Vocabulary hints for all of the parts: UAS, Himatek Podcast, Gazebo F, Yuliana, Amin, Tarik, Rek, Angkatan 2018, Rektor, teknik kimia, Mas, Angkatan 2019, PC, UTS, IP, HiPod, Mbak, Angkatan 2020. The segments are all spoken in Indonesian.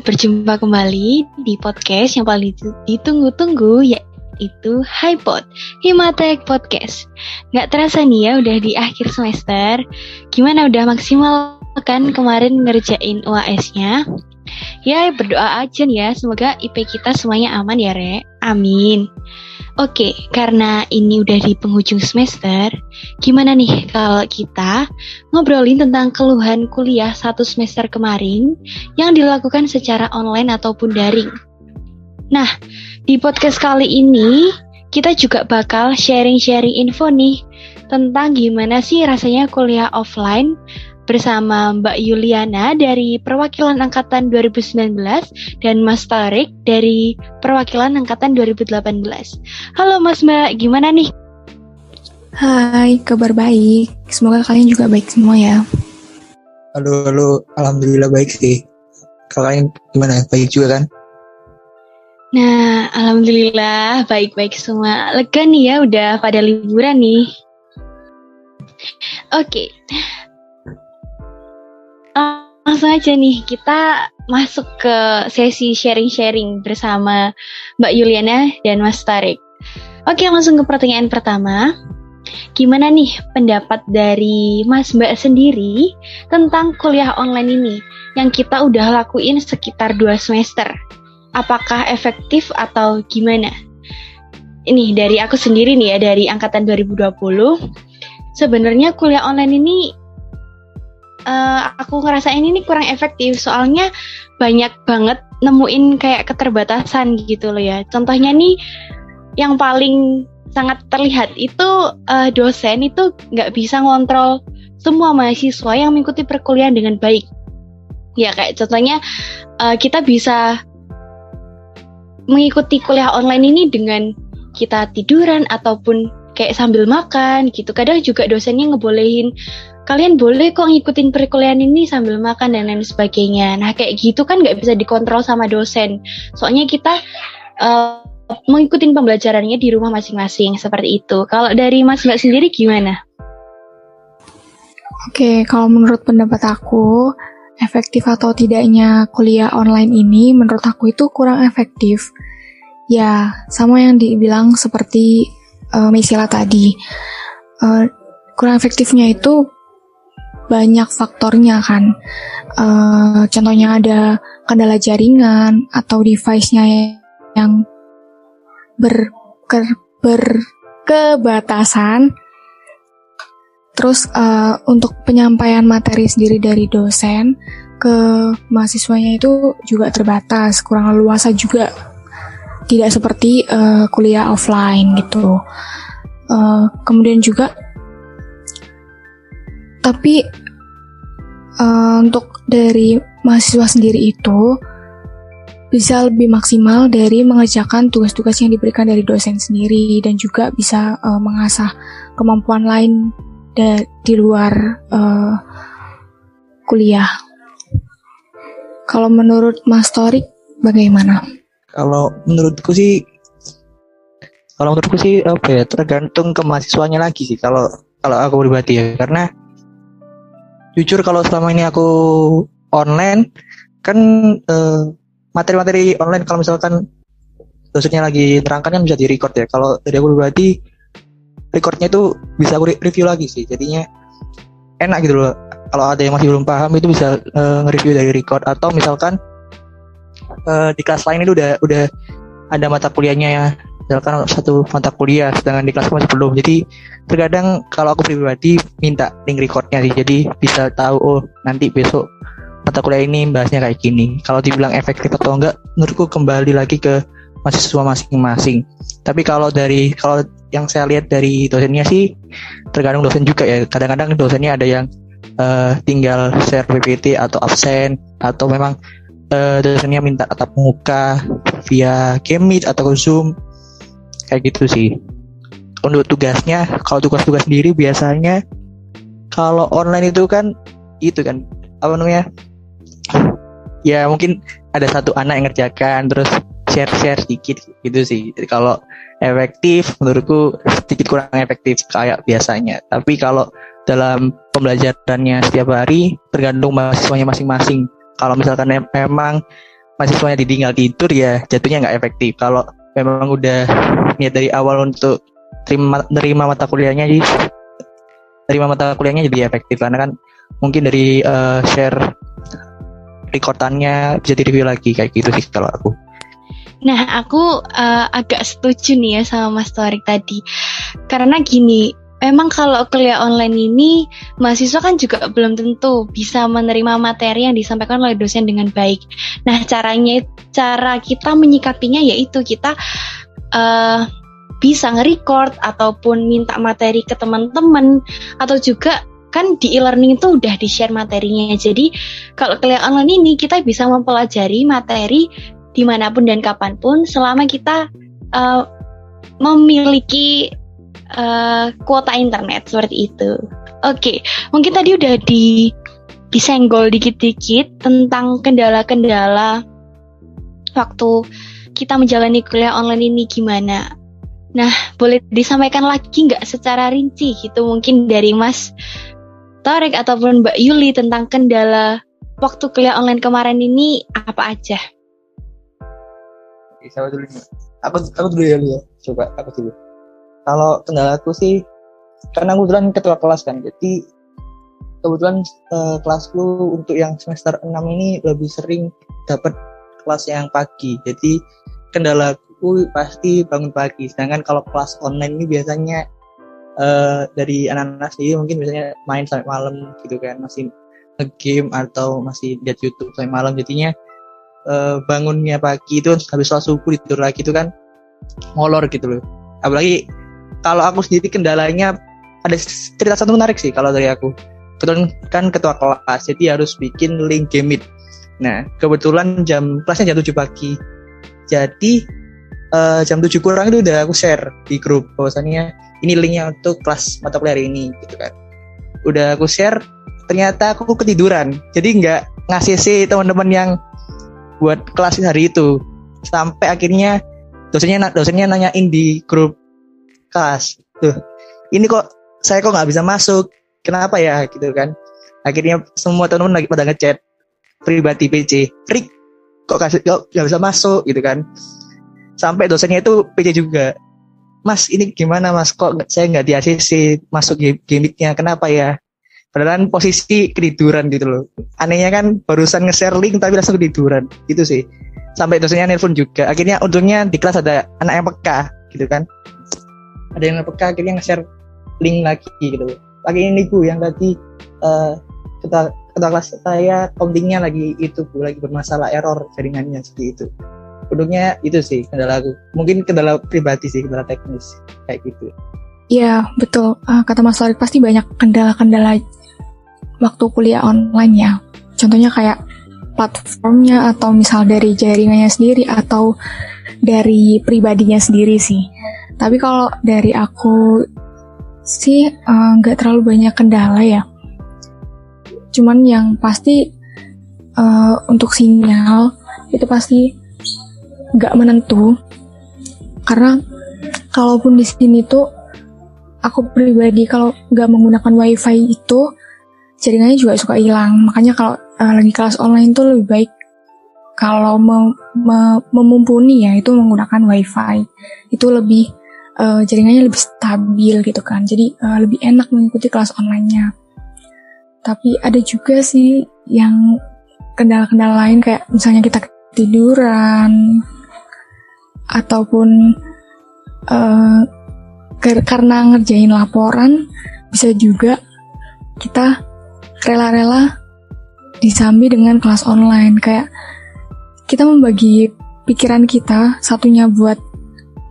berjumpa kembali di podcast yang paling ditunggu-tunggu, yaitu HiPod, Himatek Podcast. Nggak terasa nih ya, udah di akhir semester. Gimana, udah maksimal kan kemarin ngerjain UAS-nya? Ya, berdoa aja nih ya, semoga IP kita semuanya aman ya, Rek. Amin. Oke, karena ini udah di penghujung semester, gimana nih kalau kita ngobrolin tentang keluhan kuliah satu semester kemarin yang dilakukan secara online ataupun daring. Nah, di podcast kali ini kita juga bakal sharing-sharing info nih tentang gimana sih rasanya kuliah offline bersama Mbak Yuliana dari Perwakilan Angkatan 2019 dan Mas Tarik dari Perwakilan Angkatan 2018. Halo Mas, Mbak, gimana nih? Hai, kabar baik. Semoga kalian juga baik semua ya. Halo, alhamdulillah baik sih. Kalian gimana? Baik juga kan? Nah, alhamdulillah baik-baik semua. Lega nih ya, udah pada liburan nih. Oke. Langsung aja nih, kita masuk ke sesi sharing-sharing bersama Mbak Yuliana dan Mas Tarik. Oke, langsung ke pertanyaan pertama. Gimana nih pendapat dari Mas Mbak sendiri tentang kuliah online ini yang kita udah lakuin sekitar 2 semester? Apakah efektif atau gimana? Ini dari aku sendiri nih ya, dari Angkatan 2020. Sebenarnya kuliah online ini aku ngerasain ini kurang efektif, soalnya banyak banget nemuin kayak keterbatasan gitu loh ya. Contohnya nih, yang paling sangat terlihat itu dosen itu nggak bisa ngontrol semua mahasiswa yang mengikuti perkuliahan dengan baik. Ya kayak contohnya kita bisa mengikuti kuliah online ini dengan kita tiduran ataupun kayak sambil makan gitu. Kadang juga dosennya ngebolehin, kalian boleh kok ngikutin perkuliahan ini sambil makan dan lain sebagainya. Nah kayak gitu kan nggak bisa dikontrol sama dosen. Soalnya kita mengikuti pembelajarannya di rumah masing-masing seperti itu. Kalau dari Mas Mbak sendiri gimana? Oke, kalau menurut pendapat aku, efektif atau tidaknya kuliah online ini menurut aku itu kurang efektif. Ya sama yang dibilang seperti Misila tadi. Kurang efektifnya itu banyak faktornya kan, contohnya ada kendala jaringan atau device-nya yang berkebatasan. Terus untuk penyampaian materi sendiri dari dosen ke mahasiswanya itu juga terbatas, kurang leluasa juga, tidak seperti kuliah offline gitu. Kemudian juga tapi untuk dari mahasiswa sendiri itu bisa lebih maksimal dari mengerjakan tugas-tugas yang diberikan dari dosen sendiri, dan juga bisa mengasah kemampuan lain di luar kuliah. Kalau menurut Mas Torik bagaimana? Kalau menurutku sih apa ya, tergantung ke mahasiswanya lagi sih kalau aku pribadi ya, karena jujur kalau selama ini aku online kan materi-materi online kalau misalkan dosennya lagi terangkan kan bisa di record ya. Kalau dari aku berarti recordnya itu bisa aku review lagi sih, jadinya enak gitu loh. Kalau ada yang masih belum paham itu bisa nge-review dari record, atau misalkan di kelas lain itu udah ada mata kuliahnya ya, misalkan satu mata kuliah sedangkan di kelas masih belum. Jadi terkadang kalau aku pribadi minta link recordnya sih, jadi bisa tahu oh nanti besok mata kuliah ini bahasnya kayak gini. Kalau dibilang efektif atau enggak, menurutku kembali lagi ke mahasiswa masing-masing. Tapi kalau yang saya lihat dari dosennya sih tergantung dosen juga ya. Kadang-kadang dosennya ada yang tinggal share PPT atau absen, atau memang dosennya minta tatap muka via game meet atau Zoom. Kayak gitu sih. Untuk tugasnya, kalau tugas-tugas sendiri biasanya kalau online itu kan apa namanya? Ya mungkin ada satu anak yang ngerjakan terus share sedikit gitu sih. Jadi kalau efektif menurutku sedikit kurang efektif kayak biasanya. Tapi kalau dalam pembelajarannya setiap hari tergantung mahasiswanya masing-masing. Kalau misalkan memang mahasiswanya ditinggal tidur ya jatuhnya nggak efektif. Kalau memang udah niat dari awal untuk terima mata kuliahnya, jadi terima mata kuliahnya jadi efektif, karena kan mungkin dari share rekordannya bisa direview lagi, kayak gitu sih kalau aku. Nah, aku agak setuju nih ya sama Mas Tarik tadi. Karena gini, memang kalau kuliah online ini mahasiswa kan juga belum tentu bisa menerima materi yang disampaikan oleh dosen dengan baik. Nah, cara kita menyikapinya yaitu kita bisa nge-record ataupun minta materi ke teman-teman, atau juga kan di e-learning itu udah di-share materinya. Jadi kalau kuliah online ini kita bisa mempelajari materi dimanapun dan kapanpun selama kita memiliki kuota internet seperti itu. Oke, mungkin tadi udah disenggol dikit-dikit tentang kendala-kendala waktu kita menjalani kuliah online ini gimana. Nah, boleh disampaikan lagi nggak secara rinci gitu mungkin dari Mas Tarik ataupun Mbak Yuli tentang kendala waktu kuliah online kemarin ini apa aja? Sama dulu nih. Aku dulu ya, coba aku dulu. Kalau kendala aku sih, karena aku kebetulan ketua kelas kan, jadi kebetulan kelasku untuk yang semester 6 ini lebih sering dapat kelas yang pagi. Jadi kendala aku pasti bangun pagi. Sedangkan kalau kelas online ini biasanya dari anak-anak sendiri mungkin biasanya main sampai malam gitu kan, masih nge-game atau masih lihat YouTube sampai malam, jadinya bangunnya pagi itu habis sholat subuh tidur lagi itu kan molor gitu loh. Apalagi kalau aku sendiri kendalanya ada cerita satu menarik sih kalau dari aku. Kebetulan kan ketua kelas, jadi harus bikin link game meet. Nah, kebetulan jam kelasnya jam 7 pagi. Jadi jam 7 kurang itu udah aku share di grup bahwasannya ini linknya untuk kelas mata kuliah hari ini gitu kan. Udah aku share, ternyata aku ketiduran. Jadi nggak ngasih teman-teman yang buat kelas hari itu. Sampai akhirnya dosennya nanyain di grup kelas. Tuh, ini kok saya nggak bisa masuk? Kenapa ya gitu kan. Akhirnya semua teman-teman lagi pada ngechat pribadi PC. Rik, kok nggak bisa masuk gitu kan. Sampai dosennya itu PC juga. Mas, ini gimana mas? Kok saya nggak di ACC masuk gimmicknya? Kenapa ya? Padahal posisi ketiduran gitu loh. Anehnya kan barusan nge-share link tapi langsung ketiduran. Gitu sih. Sampai dosennya nelpon juga. Akhirnya untungnya di kelas ada anak yang peka gitu kan. Ada yang peka akhirnya nge-share link lagi gitu loh. Lagi ini Bu yang tadi ketua kelas saya komtingnya lagi itu Bu lagi bermasalah error jaringannya seperti itu. Untungnya itu sih kendala aku. Mungkin kendala pribadi sih, kendala teknis kayak gitu. Ya betul, kata Mas Tarik pasti banyak kendala-kendala waktu kuliah online ya. Contohnya kayak platformnya atau misal dari jaringannya sendiri atau dari pribadinya sendiri sih. Tapi kalau dari aku sih nggak terlalu banyak kendala ya. Cuman yang pasti untuk sinyal itu pasti nggak menentu, karena kalaupun di sini tuh aku pribadi kalau nggak menggunakan wifi itu jaringannya juga suka hilang. Makanya kalau lagi kelas online tuh lebih baik kalau memumpuni ya itu menggunakan wifi, itu lebih jaringannya lebih stabil gitu kan, jadi lebih enak mengikuti kelas onlinenya. Tapi ada juga sih yang kendala-kendala lain kayak misalnya kita tiduran ataupun karena ngerjain laporan bisa juga kita rela-rela disambi dengan kelas online. Kayak kita membagi pikiran kita, satunya buat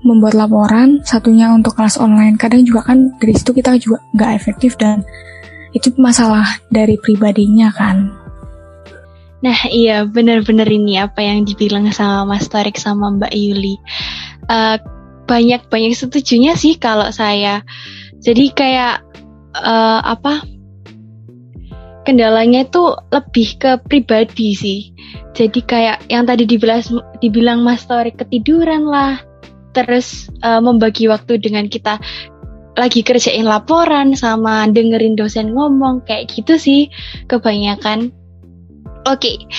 membuat laporan, satunya untuk kelas online. Kadang juga kan dari situ kita juga nggak efektif dan itu masalah dari pribadinya kan. Nah iya, benar-benar ini apa yang dibilang sama Mas Tarik sama Mbak Yuli. Banyak-banyak setujunya sih kalau saya. Jadi kayak kendalanya itu lebih ke pribadi sih. Jadi kayak yang tadi dibilang Mas Tarik ketiduran lah. Terus membagi waktu dengan kita lagi kerjain laporan sama dengerin dosen ngomong kayak gitu sih kebanyakan. Oke,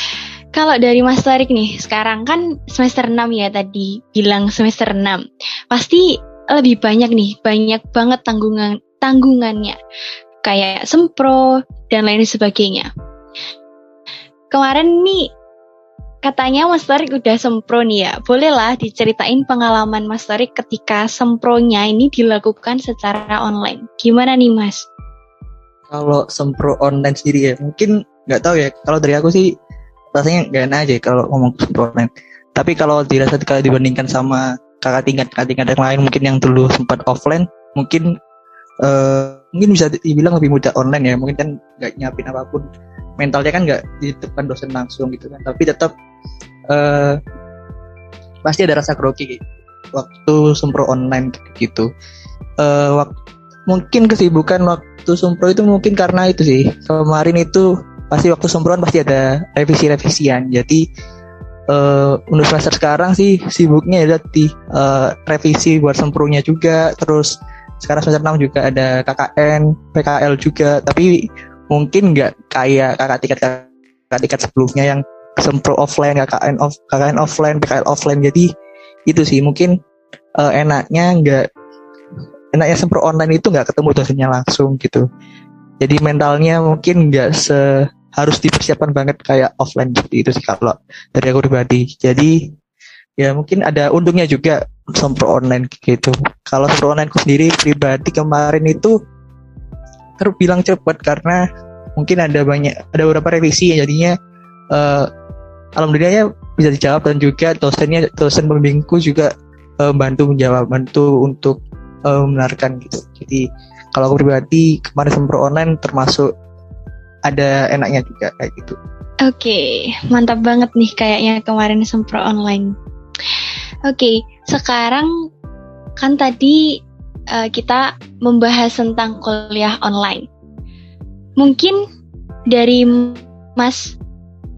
Kalau dari Mas Tarik nih, sekarang kan semester 6 ya, tadi bilang semester 6. Pasti lebih banyak nih, banyak banget tanggungannya. Kayak sempro dan lain sebagainya. Kemarin nih katanya Mas Tarik udah sempro nih ya. Bolehlah diceritain pengalaman Mas Tarik ketika sempronya ini dilakukan secara online. Gimana nih Mas? Kalau sempro online sendiri ya, mungkin gak tahu ya. Kalau dari aku sih rasanya gak enak aja kalau ngomong sempurna. Tapi kalau dirasa kalau dibandingkan sama kakak tingkat yang lain mungkin yang dulu sempat offline, mungkin bisa dibilang lebih mudah online ya. Mungkin kan gak nyiapin apapun, mentalnya kan gak ditutupkan dosen langsung gitu kan. Tapi tetap pasti ada rasa grogi gitu, waktu sempro online gitu. Mungkin kesibukan waktu sempro itu mungkin karena itu sih. Kemarin itu pasti waktu semproan pasti ada revisi-revisian. Jadi untuk semester sekarang sih sibuknya ada di revisi buat sempronya juga. Terus sekarang semester 6 juga ada KKN, PKL juga. Tapi mungkin nggak kayak kakak tingkat sebelumnya yang sempro offline, KKN offline, PKL offline. Jadi itu sih mungkin enaknya sempro online itu nggak ketemu dosennya langsung gitu. Jadi mentalnya mungkin nggak harus dipersiapkan banget kayak offline seperti itu sih kalau dari aku pribadi. Jadi ya mungkin ada untungnya juga sempro online gitu. Kalau sempro online aku sendiri pribadi kemarin itu terbilang cepat karena mungkin ada beberapa revisi yang jadinya alhamdulillahnya bisa dijawab, dan juga dosen pembimbingku juga bantu untuk membenarkan gitu. Jadi kalau aku pribadi kemarin sempro online termasuk ada enaknya juga kayak gitu. Oke, mantap banget nih kayaknya kemarin sempro online. Oke, sekarang kan tadi kita membahas tentang kuliah online. Mungkin dari Mas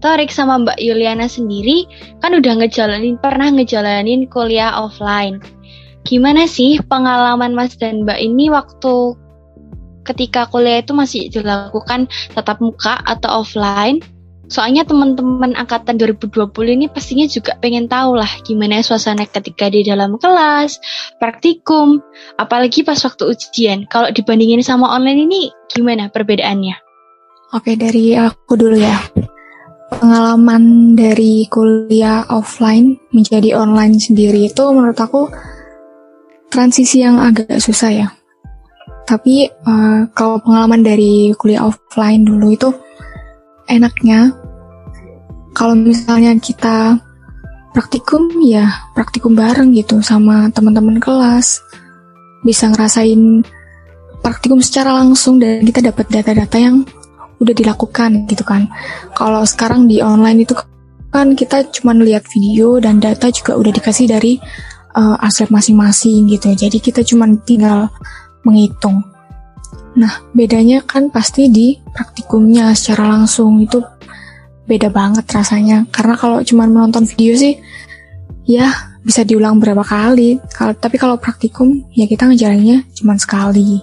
Tarik sama Mbak Yuliana sendiri kan udah pernah ngejalanin kuliah offline. Gimana sih pengalaman Mas dan Mbak ini waktu ketika kuliah itu masih dilakukan tatap muka atau offline? Soalnya teman-teman angkatan 2020 ini pastinya juga pengen tahu lah gimana suasana ketika di dalam kelas, praktikum, apalagi pas waktu ujian. Kalau dibandingin sama online ini gimana perbedaannya? Oke, dari aku dulu ya. Pengalaman dari kuliah offline menjadi online sendiri itu menurut aku transisi yang agak susah ya. Tapi kalau pengalaman dari kuliah offline dulu itu enaknya kalau misalnya kita praktikum bareng gitu sama teman-teman kelas, bisa ngerasain praktikum secara langsung dan kita dapat data-data yang udah dilakukan gitu kan. Kalau sekarang di online itu kan kita cuma lihat video dan data juga udah dikasih dari aslab masing-masing gitu. Jadi kita cuma tinggal menghitung. Nah, bedanya kan pasti di praktikumnya secara langsung itu beda banget rasanya. Karena kalau cuma menonton video sih, ya bisa diulang berapa kali. Tapi kalau praktikum, ya kita ngejalaninnya cuma sekali.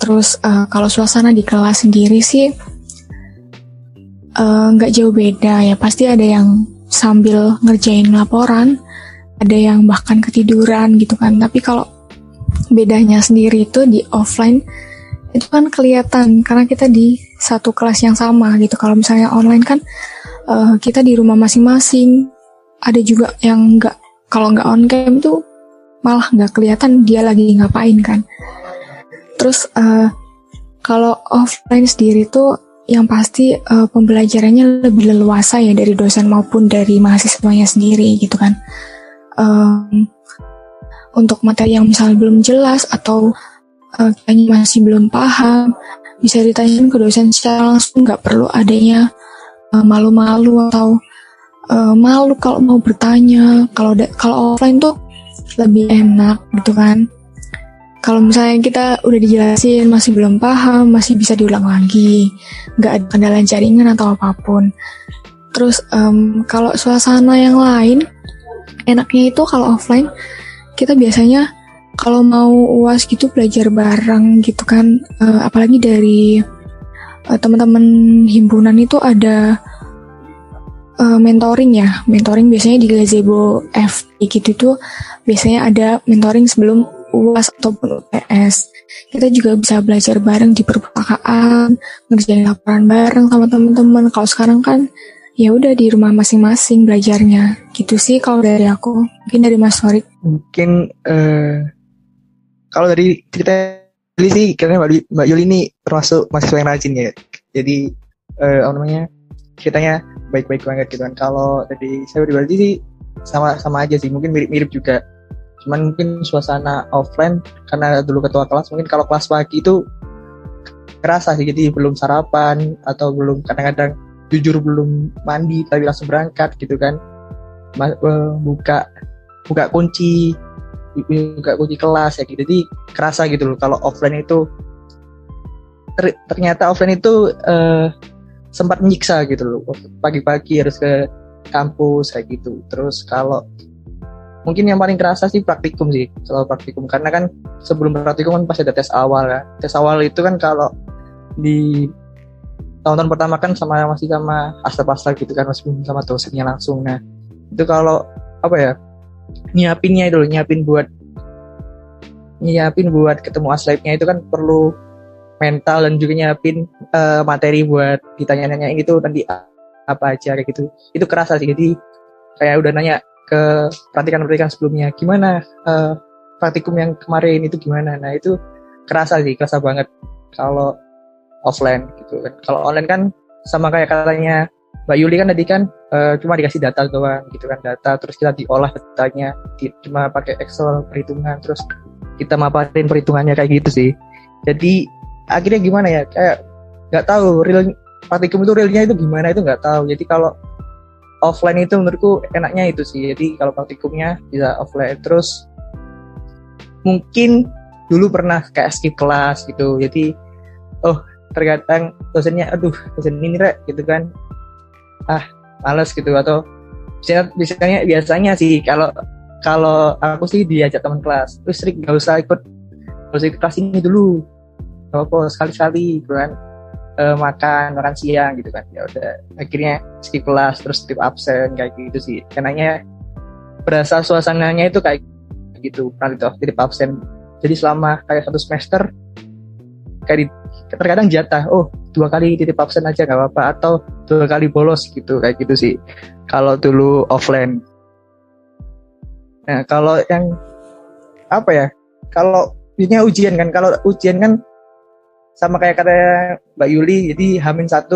Terus kalau suasana di kelas sendiri sih nggak jauh beda ya. Pasti ada yang sambil ngerjain laporan, ada yang bahkan ketiduran gitu kan. Tapi kalau bedanya sendiri itu di offline itu kan kelihatan karena kita di satu kelas yang sama gitu. Kalau misalnya online kan kita di rumah masing-masing. Ada juga yang kalau nggak on cam itu malah nggak kelihatan dia lagi ngapain kan. Terus kalau offline sendiri tuh yang pasti pembelajarannya lebih leluasa ya, dari dosen maupun dari mahasiswanya sendiri gitu kan. Untuk materi yang misalnya belum jelas atau masih belum paham, bisa ditanyain ke dosen secara langsung, nggak perlu adanya malu-malu atau malu kalau mau bertanya. Kalau offline tuh lebih enak gitu kan. Kalau misalnya kita udah dijelasin masih belum paham, masih bisa diulang lagi, nggak ada kendala jaringan atau apapun. Terus kalau suasana yang lain, enaknya itu kalau offline kita biasanya kalau mau UAS gitu belajar bareng gitu kan, apalagi dari teman-teman himpunan itu ada mentoring ya. Mentoring biasanya di Gazebo F gitu tuh biasanya ada mentoring sebelum UAS ataupun UTS. Kita juga bisa belajar bareng di perpustakaan, ngerjain laporan bareng sama teman-teman. Kalau sekarang kan ya udah di rumah masing-masing belajarnya. Gitu sih kalau dari aku. Mungkin dari Mas Tarik. Mungkin kalau dari cerita Yuli sih, karena Mbak Yuli ini termasuk mahasiswa yang rajin ya. Jadi ceritanya baik-baik banget gitu kan. Kalau dari saya pribadi sih sama aja sih, mungkin mirip-mirip juga. Cuman mungkin suasana offline karena dulu ketua kelas, mungkin kalau kelas pagi itu kerasa sih, jadi belum sarapan atau belum, kadang-kadang jujur belum mandi tapi langsung berangkat gitu kan. Buka kunci kelas ya gitu. Jadi kerasa gitu loh kalau offline itu ternyata offline itu sempat menyiksa gitu loh. Pagi-pagi harus ke kampus kayak gitu. Terus kalau mungkin yang paling kerasa sih praktikum sih. Soal praktikum, karena kan sebelum praktikum kan pasti ada tes awal ya. Tes awal itu kan kalau di tahun-tahun pertama kan masih sama asta-asta gitu kan, masih sama dosennya langsung. Nah, itu kalau nyiapin buat ketemu aslabnya itu kan perlu mental, dan juga nyiapin materi buat ditanya-nanya gitu nanti apa aja kayak gitu. Itu kerasa sih. Jadi kayak udah nanya ke praktikan-praktikan sebelumnya, gimana praktikum yang kemarin itu gimana. Nah, itu kerasa banget kalau offline gitu kan. Kalau online kan sama kayak katanya Mbak Yuli kan tadi kan cuma dikasih data doang gitu kan, data terus kita diolah datanya, cuma pakai Excel perhitungan, terus kita maparin perhitungannya kayak gitu sih. Jadi akhirnya gimana ya, kayak nggak tahu real praktikum itu realnya itu gimana, itu nggak tahu. Jadi kalau offline itu menurutku enaknya itu sih. Jadi kalau praktikumnya bisa offline. Terus mungkin dulu pernah kayak skip kelas gitu. Jadi terkadang dosennya, dosen ini Rek gitu kan, males gitu, atau biasanya sih kalau aku sih diajak teman kelas, terus Rik gak usah ikut kelas ini dulu, gak apa-apa sekali-sekali gitu kan, makan siang gitu kan. Ya udah akhirnya skip kelas, terus skip absen kayak gitu sih. Enaknya berasa suasananya itu kayak gitu, skip absen. Jadi selama kayak satu semester kayak terkadang jatah, 2 kali titip absen aja gak apa-apa, atau 2 kali bolos gitu, kayak gitu sih kalau dulu offline. Nah kalau yang kalau biasanya ujian kan, sama kayak kata Mbak Yuli, jadi H-1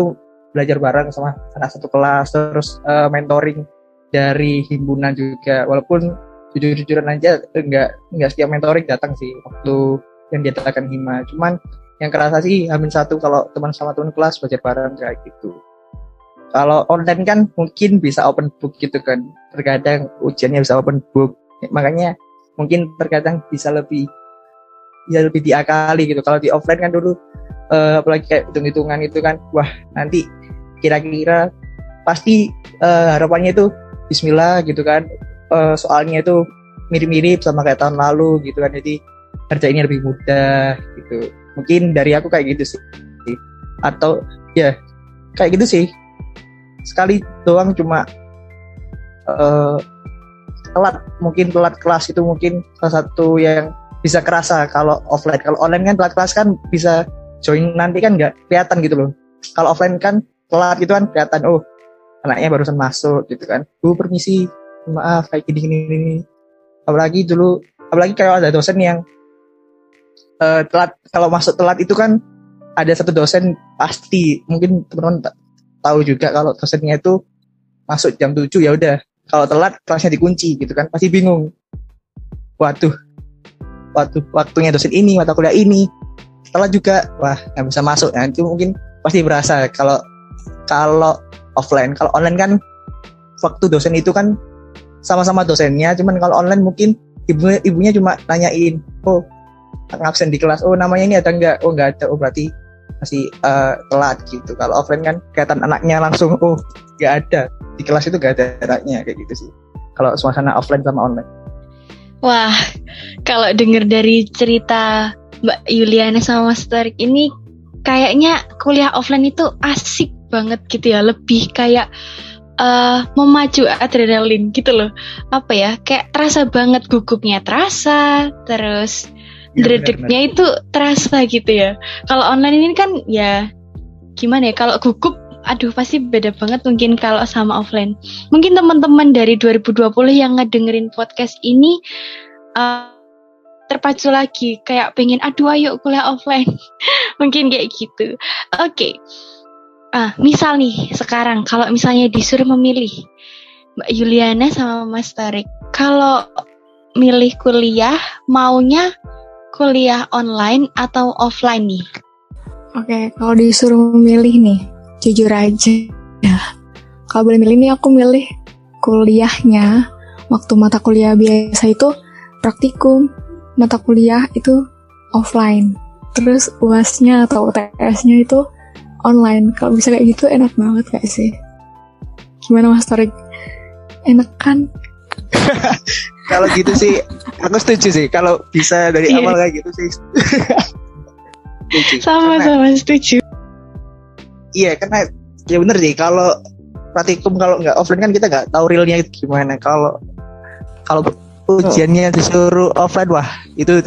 belajar bareng sama anak satu kelas, terus mentoring dari himpunan juga. Walaupun jujur-jujuran aja enggak setiap mentoring datang sih waktu yang diadakan Hima, cuman yang kerasa sih H-1 kalau teman sama teman kelas belajar bareng kayak gitu. Kalau online kan mungkin bisa open book gitu kan. Terkadang ujiannya bisa open book. Makanya mungkin terkadang bisa lebih diakali gitu. Kalau di offline kan dulu apalagi kayak hitung-hitungan itu kan, wah nanti kira-kira pasti harapannya itu bismillah gitu kan. Soalnya itu mirip-mirip sama kayak tahun lalu gitu kan. Jadi kerjainnya lebih mudah gitu. Mungkin dari aku kayak gitu sih, atau ya kayak gitu sih, sekali doang cuma telat kelas itu mungkin salah satu yang bisa kerasa kalau offline. Kalau online kan telat kelas kan bisa join nanti kan nggak kelihatan gitu loh. Kalau offline kan telat gitu kan kelihatan, anaknya barusan masuk gitu kan, permisi maaf kayak gini. Apalagi kalau ada dosen yang telat, kalau masuk telat itu kan ada satu dosen pasti, mungkin teman-teman tahu juga kalau dosennya itu masuk jam 7, ya udah kalau telat kelasnya dikunci gitu kan, pasti bingung. Waduh, waktunya dosen ini, mata kuliah ini telat juga, wah nggak bisa masuk. Nah, itu mungkin pasti berasa kalau offline. Kalau online kan waktu dosen itu kan sama-sama dosennya, cuman kalau online mungkin ibunya cuma nanyain, ngabsen di kelas, namanya ini ada enggak? Oh enggak ada, berarti masih telat gitu. Kalau offline kan kelihatan anaknya langsung, enggak ada di kelas, itu enggak ada anaknya kayak gitu sih kalau suasana offline sama online. Wah, kalau dengar dari cerita Mbak Yuliana sama Mas Tarik ini, kayaknya kuliah offline itu asik banget gitu ya, lebih kayak memacu adrenalin gitu loh. Apa ya, kayak terasa banget, gugupnya terasa, terus ya, dredegnya itu terasa gitu ya. Kalau online ini kan ya gimana ya, kalau gugup aduh pasti beda banget mungkin kalau sama offline. Mungkin teman-teman dari 2020 yang ngedengerin podcast ini terpacu lagi, kayak pengen aduh ayo kuliah offline. Mungkin kayak gitu. Oke. Misal nih sekarang kalau misalnya disuruh memilih Mbak Yuliana sama Mas Tarik, kalau milih kuliah maunya kuliah online atau offline nih? Oke, kalau disuruh memilih nih, jujur aja ya, kalau boleh milih nih aku milih kuliahnya. Waktu mata kuliah biasa itu praktikum, mata kuliah itu offline. Terus UAS-nya atau UTS-nya itu online. Kalau bisa kayak gitu enak banget gak sih? Gimana Mas Tarik? Enak kan? Kalau gitu sih aku setuju sih. Kalau bisa dari awal kayak gitu sih. Sama-sama setuju. Iya, karena ya bener sih, kalau praktikum kalau nggak offline kan kita nggak tahu realnya gimana. Kalau ujiannya disuruh offline, wah itu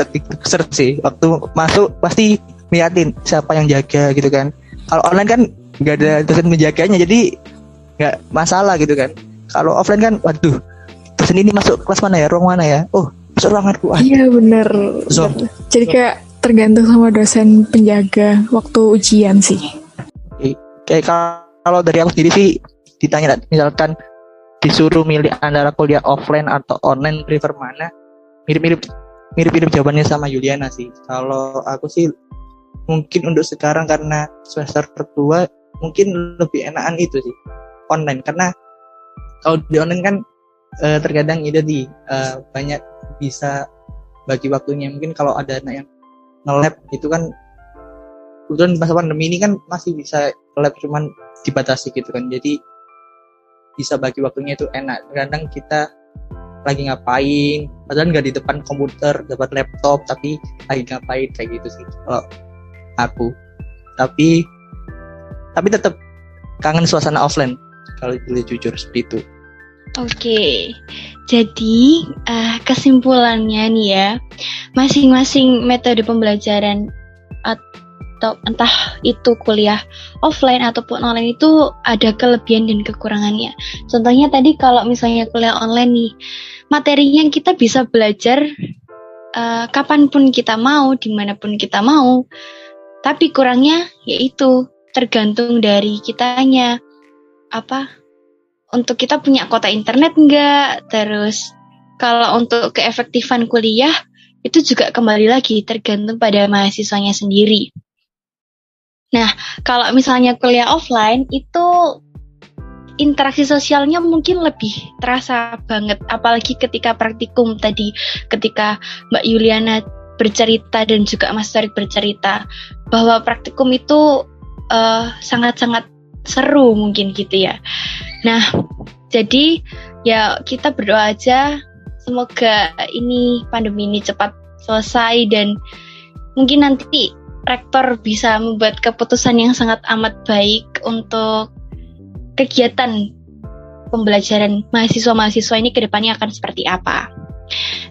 seru sih. Waktu masuk pasti liatin siapa yang jaga gitu kan. Kalau online kan nggak ada dosen menjaganya, jadi nggak masalah gitu kan. Kalau offline kan, waduh, dosen ini masuk kelas mana ya, ruang mana ya? Oh, masuk ruanganku. Iya benar. Jadi kayak tergantung sama dosen penjaga waktu ujian sih. Kayak kalau dari aku sendiri sih, ditanya misalkan disuruh milih antara kuliah offline atau online, prefer mana? Mirip-mirip jawabannya sama Yuliana sih. Kalau aku sih mungkin untuk sekarang karena semester 2 mungkin lebih enakan itu sih online, karena kalau di online kan terkadang itu banyak bisa bagi waktunya. Mungkin kalau ada anak yang nge-lab itu kan kebetulan masa pandemi ini kan masih bisa lab, cuman dibatasi gitu kan, jadi bisa bagi waktunya itu enak. Kadang kita lagi ngapain padahal nggak di depan komputer, dapat laptop, tapi lagi ngapain, kayak gitu sih kalau aku. Tapi tetap kangen suasana offline kalau boleh jujur seperti itu. Oke, jadi kesimpulannya nih ya, masing-masing metode pembelajaran atau entah itu kuliah offline ataupun online itu ada kelebihan dan kekurangannya. Contohnya tadi kalau misalnya kuliah online nih, materinya kita bisa belajar kapanpun kita mau, dimanapun kita mau. Tapi kurangnya yaitu tergantung dari kitanya, apa? Untuk kita punya kuota internet enggak? Terus kalau untuk keefektifan kuliah itu juga kembali lagi tergantung pada mahasiswanya sendiri. Nah, kalau misalnya kuliah offline itu interaksi sosialnya mungkin lebih terasa banget, apalagi ketika praktikum tadi, ketika Mbak Yuliana bercerita dan juga Mas Tarik bercerita bahwa praktikum itu sangat-sangat seru mungkin gitu ya. Nah, jadi ya kita berdoa aja semoga ini pandemi ini cepat selesai dan mungkin nanti Rektor bisa membuat keputusan yang sangat amat baik untuk kegiatan pembelajaran mahasiswa-mahasiswa ini ke depannya akan seperti apa.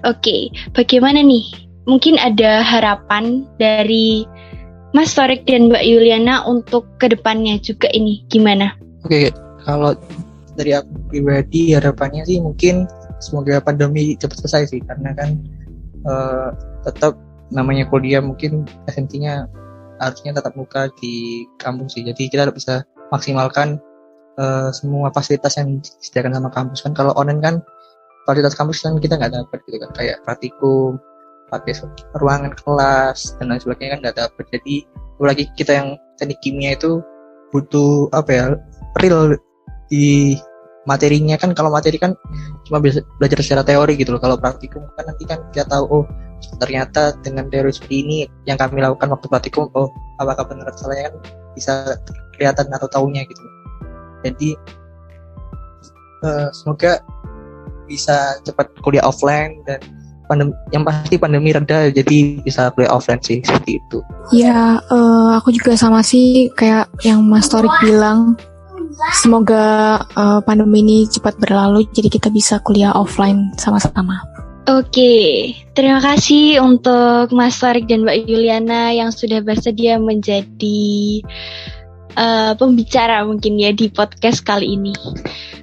Oke, bagaimana nih? Mungkin ada harapan dari Mas Tarik dan Mbak Yuliana untuk ke depannya juga ini gimana? Oke. Kalau dari aku pribadi harapannya sih mungkin semoga pandemi cepat selesai sih, karena kan tetap namanya kuliah mungkin esensinya harusnya tatap muka di kampus sih. Jadi kita bisa maksimalkan semua fasilitas yang disediakan sama kampus kan. Kalau online kan fasilitas kampus kan kita nggak dapat gitu kan, kayak praktikum, pakai ruangan kelas dan lain sebagainya kan nggak dapat. Jadi apalagi kita yang teknik kimia itu butuh apa ya, real di materinya kan. Kalau materi kan cuma belajar secara teori gitu loh. Kalau praktikum kan nanti kan kita tahu, oh ternyata dengan teori seperti ini yang kami lakukan waktu praktikum, oh apakah benar salahnya kan bisa kelihatan atau taunya gitu. Jadi semoga bisa cepat kuliah offline dan yang pasti pandemi reda, jadi bisa kuliah offline sih seperti itu. Ya aku juga sama sih kayak yang Mas Tarik bilang. Semoga pandemi ini cepat berlalu, jadi kita bisa kuliah offline sama-sama. Oke, terima kasih untuk Mas Tarik dan Mbak Yuliana yang sudah bersedia menjadi pembicara mungkin ya di podcast kali ini.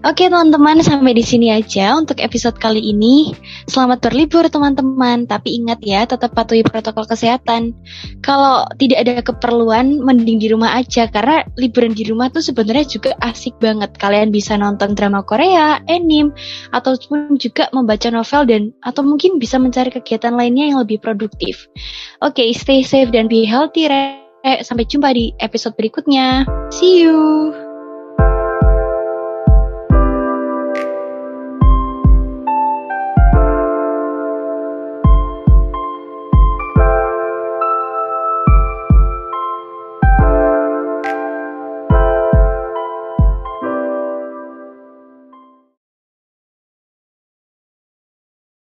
Oke teman-teman, sampai di sini aja untuk episode kali ini. Selamat berlibur teman-teman, tapi ingat ya, tetap patuhi protokol kesehatan. Kalau tidak ada keperluan, mending di rumah aja, karena liburan di rumah tuh sebenarnya juga asik banget. Kalian bisa nonton drama Korea, anime, ataupun juga membaca novel dan atau mungkin bisa mencari kegiatan lainnya yang lebih produktif. Oke, stay safe dan be healthy. Sampai jumpa di episode berikutnya. See you.